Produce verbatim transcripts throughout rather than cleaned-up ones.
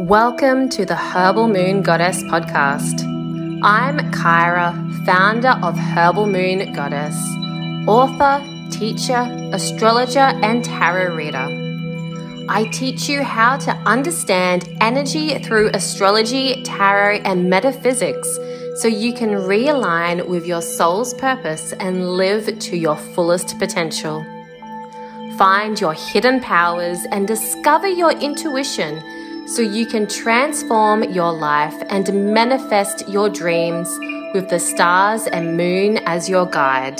Welcome to the Herbal Moon Goddess podcast. I'm Kyra, founder of Herbal Moon Goddess, author, teacher, astrologer, and tarot reader. I teach you how to understand energy through astrology, tarot, and metaphysics so you can realign with your soul's purpose and live to your fullest potential. Find your hidden powers and discover your intuition so you can transform your life and manifest your dreams with the stars and moon as your guide.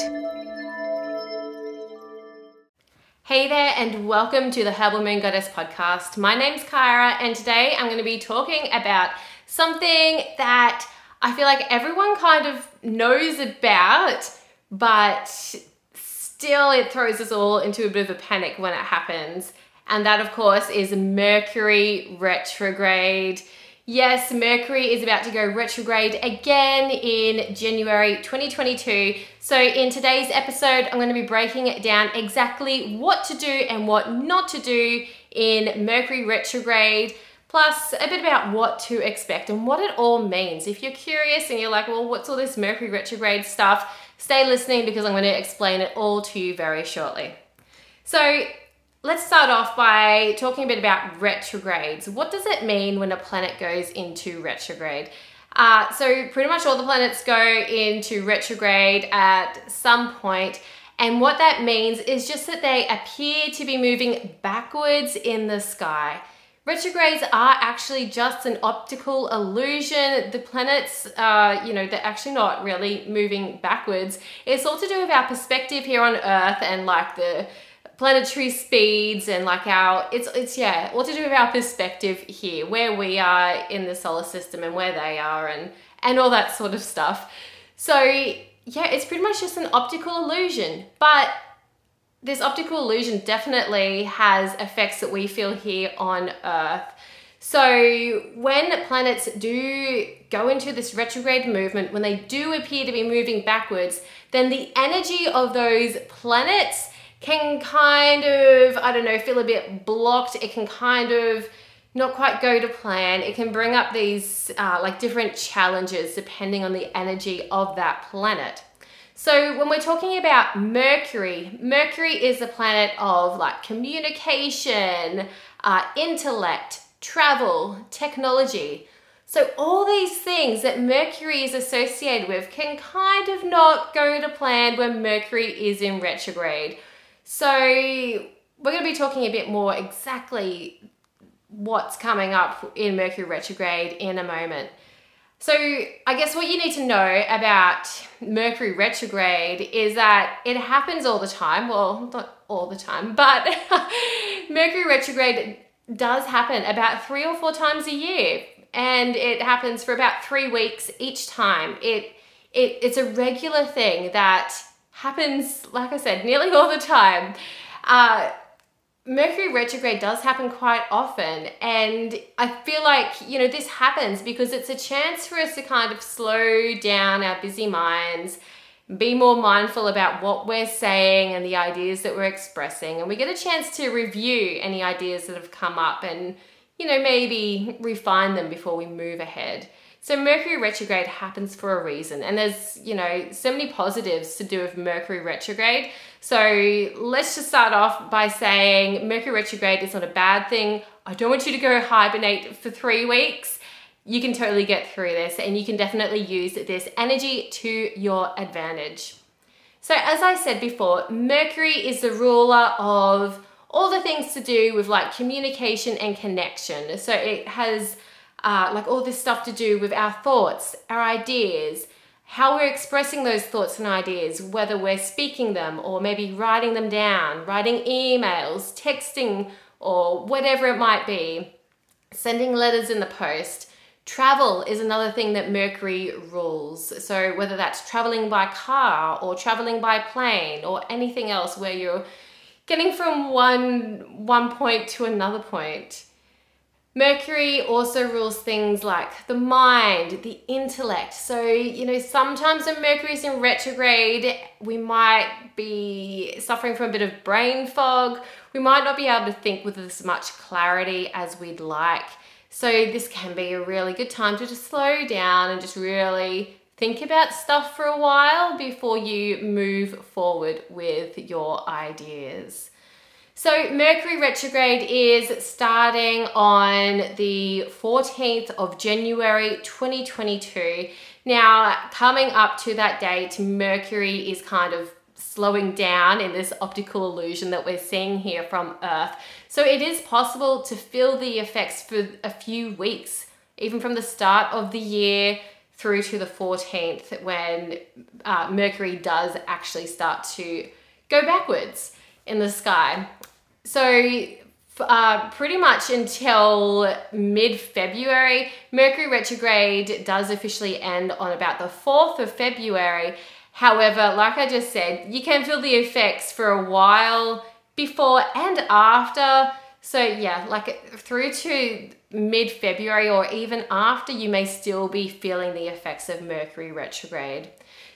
Hey there, and welcome to the Herbal Moon Goddess podcast. My name's Kyra, and today I'm going to be talking about something that I feel like everyone kind of knows about, but still it throws us all into a bit of a panic when it happens. And that, of course, is Mercury retrograde. Yes, Mercury is about to go retrograde again in January twenty twenty-two. So in today's episode, I'm going to be breaking it down exactly what to do and what not to do in Mercury retrograde, plus a bit about what to expect and what it all means. If you're curious and you're like, well, what's all this Mercury retrograde stuff? Stay listening because I'm going to explain it all to you very shortly. So let's start off by talking a bit about retrogrades. What does it mean when a planet goes into retrograde? Uh, so pretty much all the planets go into retrograde at some point, and what that means is just that they appear to be moving backwards in the sky. Retrogrades are actually just an optical illusion. The planets, uh, you know, they're actually not really moving backwards. It's all to do with our perspective here on Earth and like the planetary speeds and like our, it's, it's yeah, all to do with our perspective here, where we are in the solar system and where they are and, and all that sort of stuff. So yeah, it's pretty much just an optical illusion, but this optical illusion definitely has effects that we feel here on Earth. So when planets do go into this retrograde movement, when they do appear to be moving backwards, then the energy of those planets can kind of, I don't know, feel a bit blocked. It can kind of not quite go to plan. It can bring up these uh, like different challenges depending on the energy of that planet. So when we're talking about Mercury, Mercury is the planet of like communication, uh, intellect, travel, technology. So all these things that Mercury is associated with can kind of not go to plan when Mercury is in retrograde. So we're going to be talking a bit more exactly what's coming up in Mercury retrograde in a moment. So I guess what you need to know about Mercury retrograde is that it happens all the time. Well, not all the time, but Mercury retrograde does happen about three or four times a year. And it happens for about three weeks each time. It, it it's a regular thing that happens, like I said, nearly all the time. Uh, Mercury retrograde does happen quite often, and I feel like, you know, this happens because it's a chance for us to kind of slow down our busy minds, be more mindful about what we're saying and the ideas that we're expressing, and we get a chance to review any ideas that have come up and, you know, maybe refine them before we move ahead. So Mercury retrograde happens for a reason, and there's, you know, so many positives to do with Mercury retrograde. So let's just start off by saying Mercury retrograde is not a bad thing. I don't want you to go hibernate for three weeks. You can totally get through this, and you can definitely use this energy to your advantage. So as I said before, Mercury is the ruler of all the things to do with like communication and connection. So it has Uh, like all this stuff to do with our thoughts, our ideas, how we're expressing those thoughts and ideas, whether we're speaking them or maybe writing them down, writing emails, texting, or whatever it might be, sending letters in the post. Travel is another thing that Mercury rules. So whether that's traveling by car or traveling by plane or anything else where you're getting from one, one point to another point. Mercury also rules things like the mind, the intellect. So, you know, sometimes when Mercury's in retrograde, we might be suffering from a bit of brain fog. We might not be able to think with as much clarity as we'd like. So this can be a really good time to just slow down and just really think about stuff for a while before you move forward with your ideas. So Mercury retrograde is starting on the fourteenth of January twenty twenty-two. Now, coming up to that date, Mercury is kind of slowing down in this optical illusion that we're seeing here from Earth. So it is possible to feel the effects for a few weeks, even from the start of the year through to the fourteenth, when uh, Mercury does actually start to go backwards in the sky. So uh, pretty much until mid-February, Mercury retrograde does officially end on about the fourth of February. However, like I just said, you can feel the effects for a while before and after. So yeah, like through to mid-February or even after, you may still be feeling the effects of Mercury retrograde.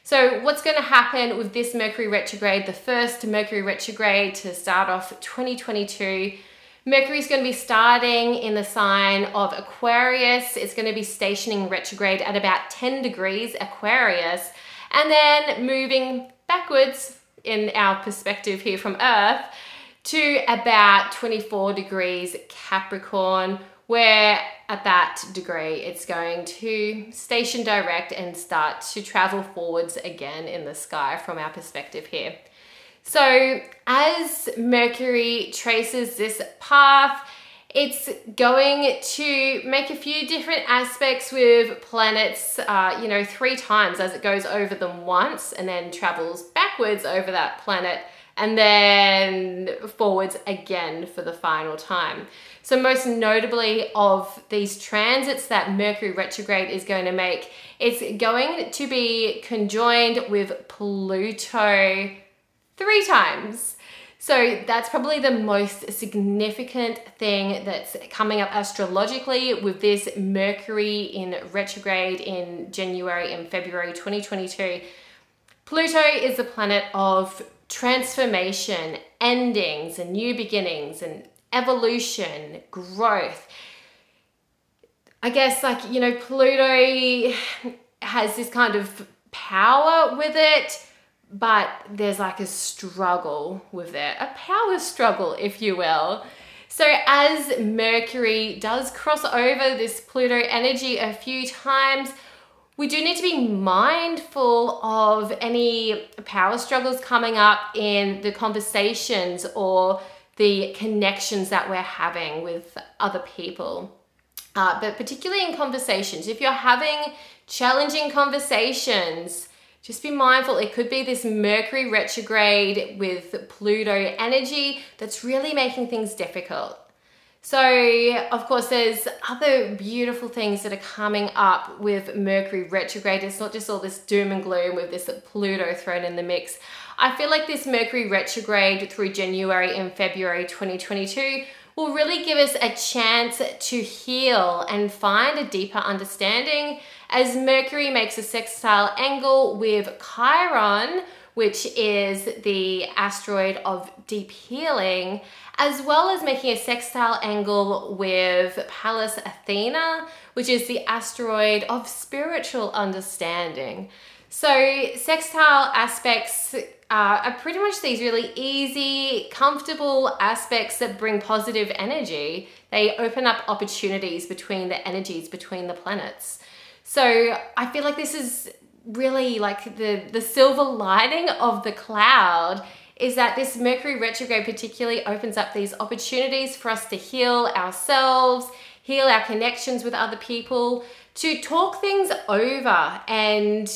So what's going to happen with this Mercury retrograde, the first Mercury retrograde to start off twenty twenty-two, Mercury is going to be starting in the sign of Aquarius. It's going to be stationing retrograde at about ten degrees Aquarius, and then moving backwards in our perspective here from Earth to about twenty-four degrees Capricorn, where at that degree it's going to station direct and start to travel forwards again in the sky from our perspective here. So as Mercury traces this path, it's going to make a few different aspects with planets, uh, you know, three times as it goes over them once and then travels backwards over that planet and then forwards again for the final time. So most notably of these transits that Mercury retrograde is going to make, it's going to be conjoined with Pluto three times. So that's probably the most significant thing that's coming up astrologically with this Mercury in retrograde in January and February twenty twenty-two. Pluto is the planet of transformation, endings and new beginnings and evolution, growth. I guess, like, you know, Pluto has this kind of power with it, but there's like a struggle with it, a power struggle, if you will. So as Mercury does cross over this Pluto energy a few times, we do need to be mindful of any power struggles coming up in the conversations or the connections that we're having with other people. Uh, but particularly in conversations, if you're having challenging conversations, just be mindful, it could be this Mercury retrograde with Pluto energy that's really making things difficult. So of course there's other beautiful things that are coming up with Mercury retrograde. It's not just all this doom and gloom with this Pluto thrown in the mix. I feel like this Mercury retrograde through January and February twenty twenty-two will really give us a chance to heal and find a deeper understanding as Mercury makes a sextile angle with Chiron, which is the asteroid of deep healing, as well as making a sextile angle with Pallas Athena, which is the asteroid of spiritual understanding. So sextile aspects uh, are pretty much these really easy, comfortable aspects that bring positive energy. They open up opportunities between the energies, between the planets. So I feel like this is really like the, the silver lining of the cloud is that this Mercury retrograde particularly opens up these opportunities for us to heal ourselves, heal our connections with other people, to talk things over and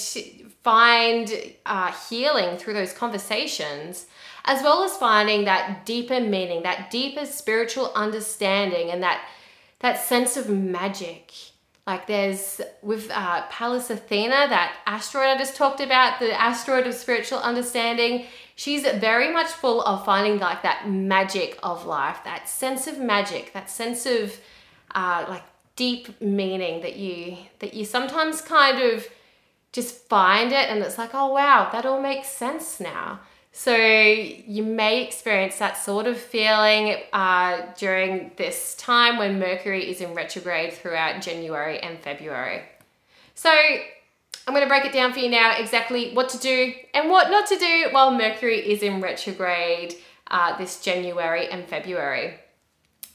find uh, healing through those conversations, as well as finding that deeper meaning, that deeper spiritual understanding, and that, that sense of magic. Like there's, with uh, Pallas Athena, that asteroid I just talked about, the asteroid of spiritual understanding, she's very much full of finding like that magic of life, that sense of magic, that sense of uh, like deep meaning that you, that you sometimes kind of just find it and it's like, oh wow, that all makes sense now. So you may experience that sort of feeling uh, during this time when Mercury is in retrograde throughout January and February. So I'm going to break it down for you now exactly what to do and what not to do while Mercury is in retrograde uh, this January and February.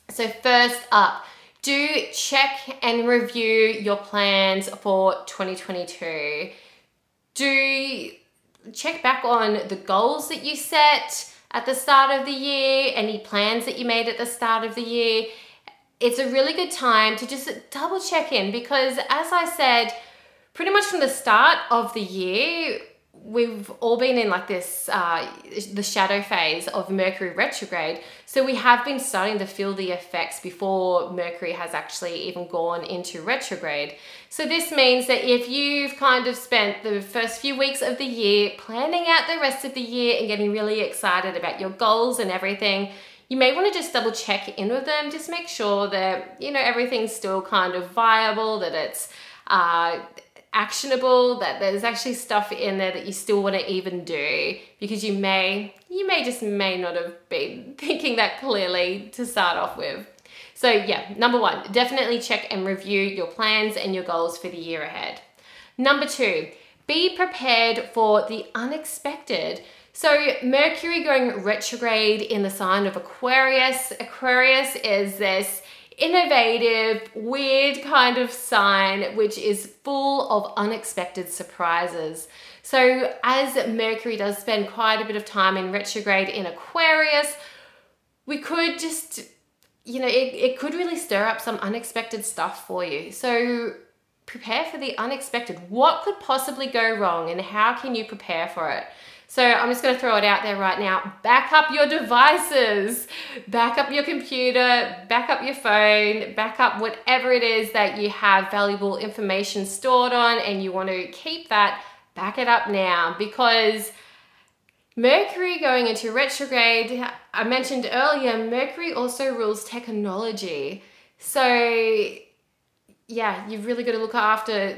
So first up, do check and review your plans for twenty twenty-two. Do check back on the goals that you set at the start of the year, any plans that you made at the start of the year. It's a really good time to just double check in because, as I said, pretty much from the start of the year, we've all been in like this, uh, the shadow phase of Mercury retrograde. So we have been starting to feel the effects before Mercury has actually even gone into retrograde. So this means that if you've kind of spent the first few weeks of the year planning out the rest of the year and getting really excited about your goals and everything, you may want to just double check in with them. Just make sure that, you know, everything's still kind of viable, that it's, uh, actionable, that there's actually stuff in there that you still want to even do, because you may you may just may not have been thinking that clearly to start off with. So yeah, number one, definitely check and review your plans and your goals for the year ahead. Number two, be prepared for the unexpected. So Mercury going retrograde in the sign of Aquarius. Aquarius is this innovative, weird kind of sign which is full of unexpected surprises. So as Mercury does spend quite a bit of time in retrograde in Aquarius, we could just, you know, it, it could really stir up some unexpected stuff for you. So prepare for the unexpected. What could possibly go wrong and how can you prepare for it? So I'm just going to throw it out there right now. Back up your devices, back up your computer, back up your phone, back up whatever it is that you have valuable information stored on and you want to keep that, back it up now, because Mercury going into retrograde, I mentioned earlier, Mercury also rules technology. So yeah, you've really got to look after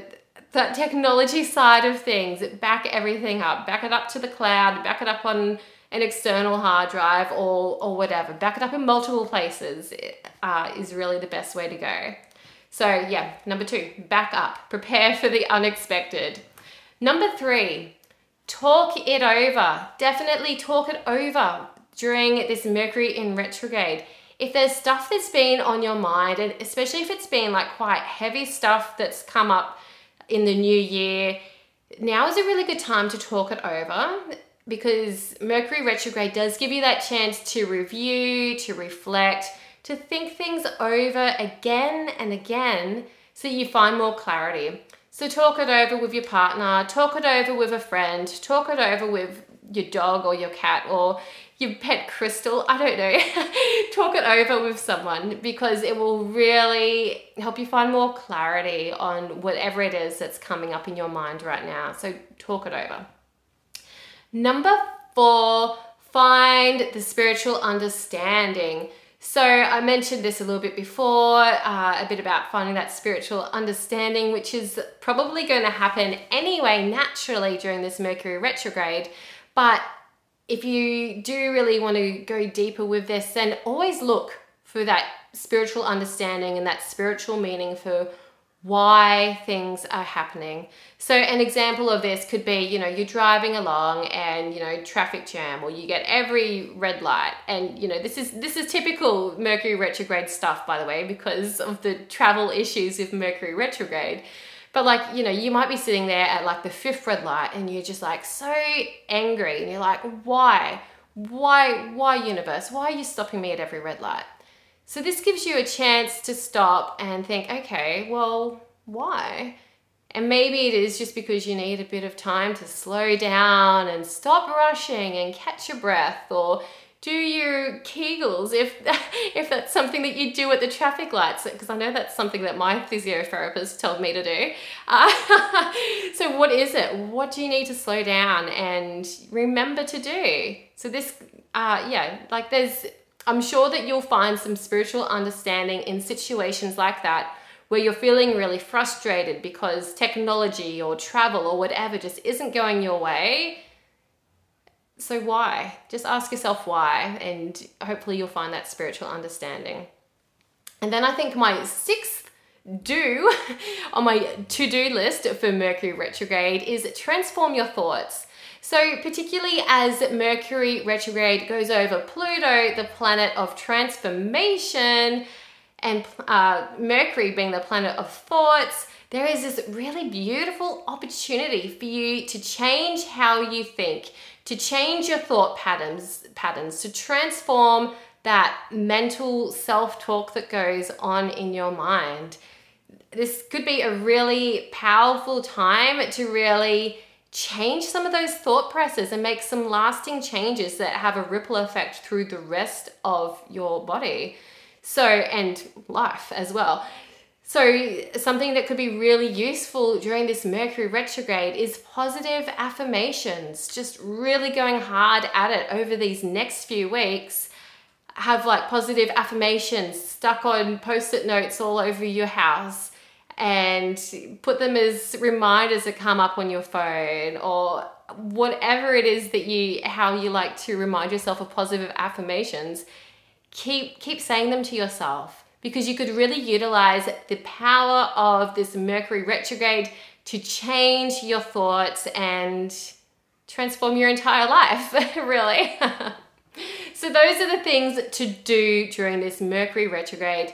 that technology side of things. Back everything up, back it up to the cloud, back it up on an external hard drive or or whatever, back it up in multiple places uh, is really the best way to go. So yeah, number two, back up, prepare for the unexpected. Number three, talk it over. Definitely talk it over during this Mercury in retrograde. If there's stuff that's been on your mind, and especially if it's been like quite heavy stuff that's come up in the new year, now is a really good time to talk it over, because Mercury retrograde does give you that chance to review, to reflect, to think things over again and again so you find more clarity. So talk it over with your partner, talk it over with a friend, talk it over with your dog or your cat or your pet crystal, I don't know. Talk it over with someone, because it will really help you find more clarity on whatever it is that's coming up in your mind right now. So talk it over. Number four, find the spiritual understanding. So I mentioned this a little bit before, uh, a bit about finding that spiritual understanding, which is probably going to happen anyway naturally during this Mercury retrograde. But if you do really want to go deeper with this, then always look for that spiritual understanding and that spiritual meaning for why things are happening. So an example of this could be, you know, you're driving along and, you know, traffic jam, or you get every red light. And, you know, this is this is typical Mercury retrograde stuff, by the way, because of the travel issues with Mercury retrograde. But like, you know, you might be sitting there at like the fifth red light and you're just like so angry and you're like, why, why, why universe? Why are you stopping me at every red light? So this gives you a chance to stop and think, okay, well, why? And maybe it is just because you need a bit of time to slow down and stop rushing and catch your breath, or do your Kegels if if that's something that you do at the traffic lights, because I know that's something that my physiotherapist told me to do. Uh, so what is it? What do you need to slow down and remember to do? So this, uh, yeah, like there's, I'm sure that you'll find some spiritual understanding in situations like that where you're feeling really frustrated because technology or travel or whatever just isn't going your way. So why? Just ask yourself why, and hopefully you'll find that spiritual understanding. And then I think my sixth do on my to-do list for Mercury retrograde is transform your thoughts. So particularly as Mercury retrograde goes over Pluto, the planet of transformation, and uh, Mercury being the planet of thoughts, there is this really beautiful opportunity for you to change how you think, to change your thought patterns, patterns, to transform that mental self-talk that goes on in your mind. This could be a really powerful time to really change some of those thought processes and make some lasting changes that have a ripple effect through the rest of your body. So, and life as well. So something that could be really useful during this Mercury retrograde is positive affirmations, just really going hard at it over these next few weeks. Have like positive affirmations stuck on post-it notes all over your house and put them as reminders that come up on your phone, or whatever it is that you, how you like to remind yourself of positive affirmations. Keep, keep saying them to yourself, because you could really utilize the power of this Mercury retrograde to change your thoughts and transform your entire life, really. So those are the things to do during this Mercury retrograde.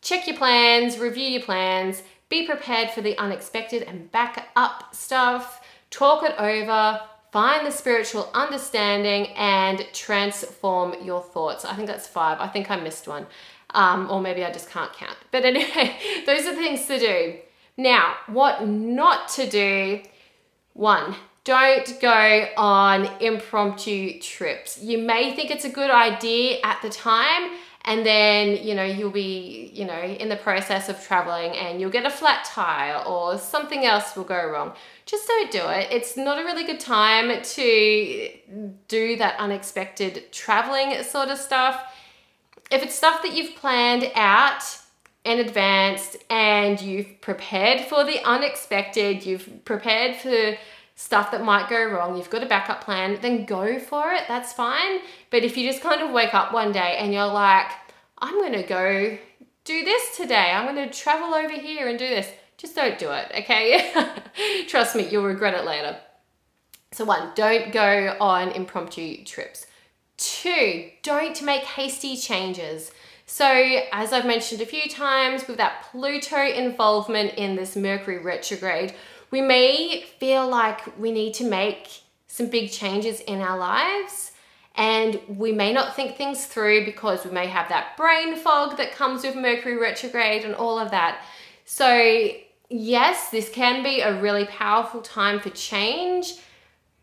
Check your plans, review your plans, be prepared for the unexpected and back up stuff, talk it over, find the spiritual understanding, and transform your thoughts. I think that's five. I think I missed one. Um, or maybe I just can't count. But anyway, those are the things to do. Now, what not to do. One, don't go on impromptu trips. You may think it's a good idea at the time, and then, you know, you'll be, you know, in the process of traveling and you'll get a flat tire or something else will go wrong. Just don't do it. It's not a really good time to do that unexpected traveling sort of stuff. If it's stuff that you've planned out in advance and you've prepared for the unexpected, you've prepared for stuff that might go wrong, you've got a backup plan, then go for it, that's fine. But if you just kind of wake up one day and you're like, I'm gonna go do this today, I'm gonna travel over here and do this, just don't do it, okay? Trust me, you'll regret it later. So one, don't go on impromptu trips. Two, don't make hasty changes. So as I've mentioned a few times, with that Pluto involvement in this Mercury retrograde, we may feel like we need to make some big changes in our lives, and we may not think things through because we may have that brain fog that comes with Mercury retrograde and all of that. So yes, this can be a really powerful time for change,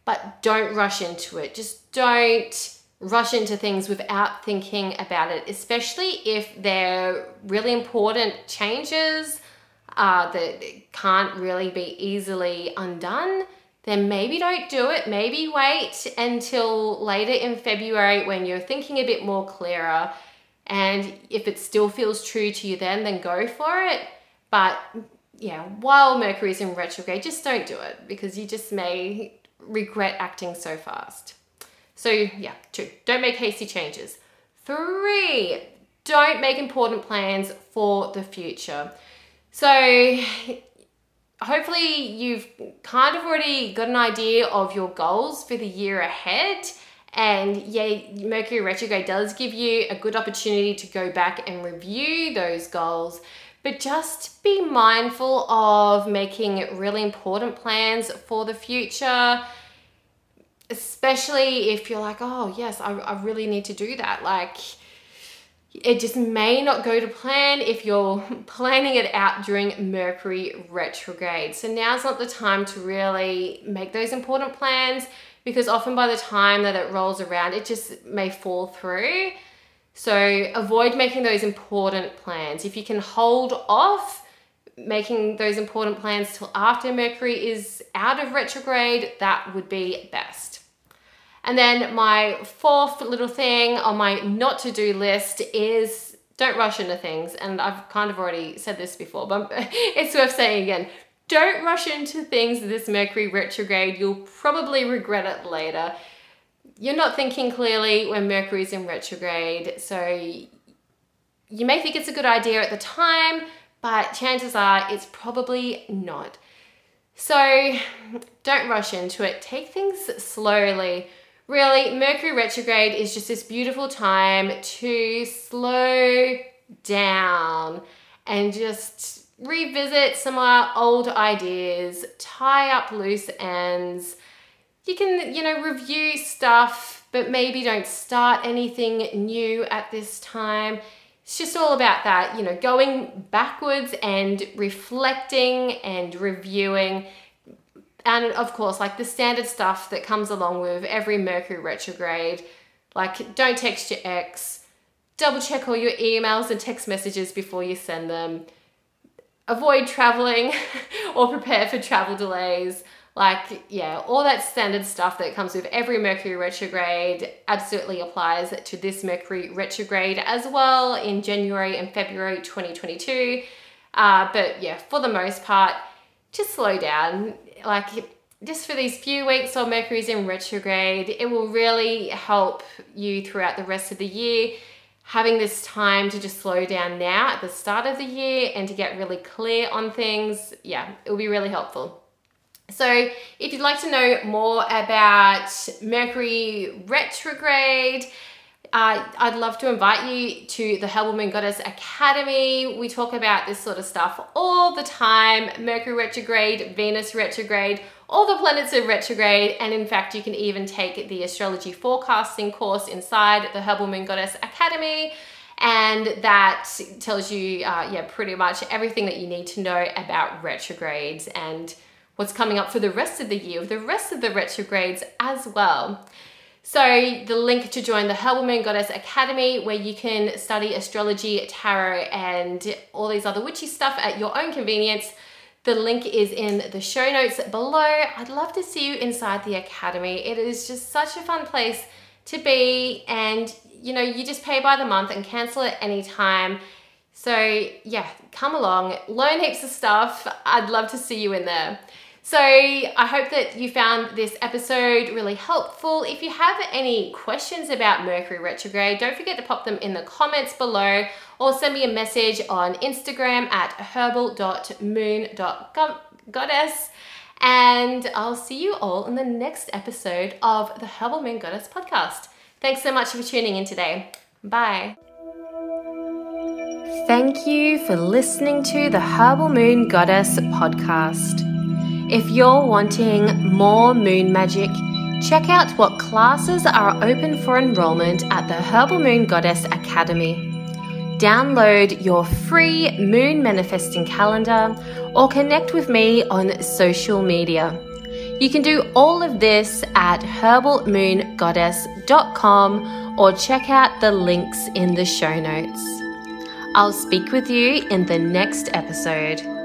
but don't rush into it. Just don't rush into things without thinking about it, especially if they're really important changes uh, that can't really be easily undone. Then maybe don't do it. Maybe wait until later in February when you're thinking a bit more clearer. And if it still feels true to you then, then go for it. But yeah, while Mercury's in retrograde, just don't do it, because you just may regret acting so fast. So yeah, two, don't make hasty changes. Three, don't make important plans for the future. So hopefully you've kind of already got an idea of your goals for the year ahead. And yeah, Mercury retrograde does give you a good opportunity to go back and review those goals. But just be mindful of making really important plans for the future. Especially if you're like, oh yes, I, I really need to do that. Like, it just may not go to plan if you're planning it out during Mercury retrograde. So now's not the time to really make those important plans, because often by the time that it rolls around, it just may fall through. So avoid making those important plans. If you can hold off making those important plans till after Mercury is out of retrograde, that would be best. And then my fourth little thing on my not to do list is don't rush into things. And I've kind of already said this before, but it's worth saying again. Don't rush into things this Mercury retrograde. You'll probably regret it later. you're not thinking clearly when Mercury's in retrograde. So you may think it's a good idea at the time, but chances are it's probably not. So don't rush into it. Take things slowly. Really, Mercury retrograde is just this beautiful time to slow down and just revisit some old ideas, tie up loose ends. You can, you know, review stuff, but maybe don't start anything new at this time. It's just all about that, you know, going backwards and reflecting and reviewing. And of course, like the standard stuff that comes along with every Mercury retrograde, like don't text your ex, double check all your emails and text messages before you send them, avoid traveling or prepare for travel delays. Like, yeah, all that standard stuff that comes with every Mercury retrograde absolutely applies to this Mercury retrograde as well in January and February twenty twenty-two. Uh, but yeah, for the most part, just slow down. Like just for these few weeks while Mercury's in retrograde, it will really help you throughout the rest of the year. Having this time to just slow down now at the start of the year and to get really clear on things, yeah, it will be really helpful. So if you'd like to know more about Mercury retrograde, uh, I'd love to invite you to the Herbal Moon Goddess Academy. We talk about this sort of stuff all the time. Mercury retrograde, Venus retrograde, all the planets are retrograde. And in fact, you can even take the astrology forecasting course inside the Herbal Moon Goddess Academy. And that tells you, uh, yeah, pretty much everything that you need to know about retrogrades and what's coming up for the rest of the year, the rest of the retrogrades as well. So the link to join the Herbal Moon Goddess Academy, where you can study astrology, tarot, and all these other witchy stuff at your own convenience. The link is in the show notes below. I'd love to see you inside the Academy. It is just such a fun place to be, and you know, you just pay by the month and cancel at any time. So yeah, come along, learn heaps of stuff. I'd love to see you in there. So I hope that you found this episode really helpful. If you have any questions about Mercury retrograde, don't forget to pop them in the comments below or send me a message on Instagram at herbal dot moon dot goddess. And I'll see you all in the next episode of the Herbal Moon Goddess podcast. Thanks so much for tuning in today. Bye. Thank you for listening to the Herbal Moon Goddess podcast. If you're wanting more moon magic, check out what classes are open for enrollment at the Herbal Moon Goddess Academy. Download your free moon manifesting calendar or connect with me on social media. You can do all of this at herbal moon goddess dot com or check out the links in the show notes. I'll speak with you in the next episode.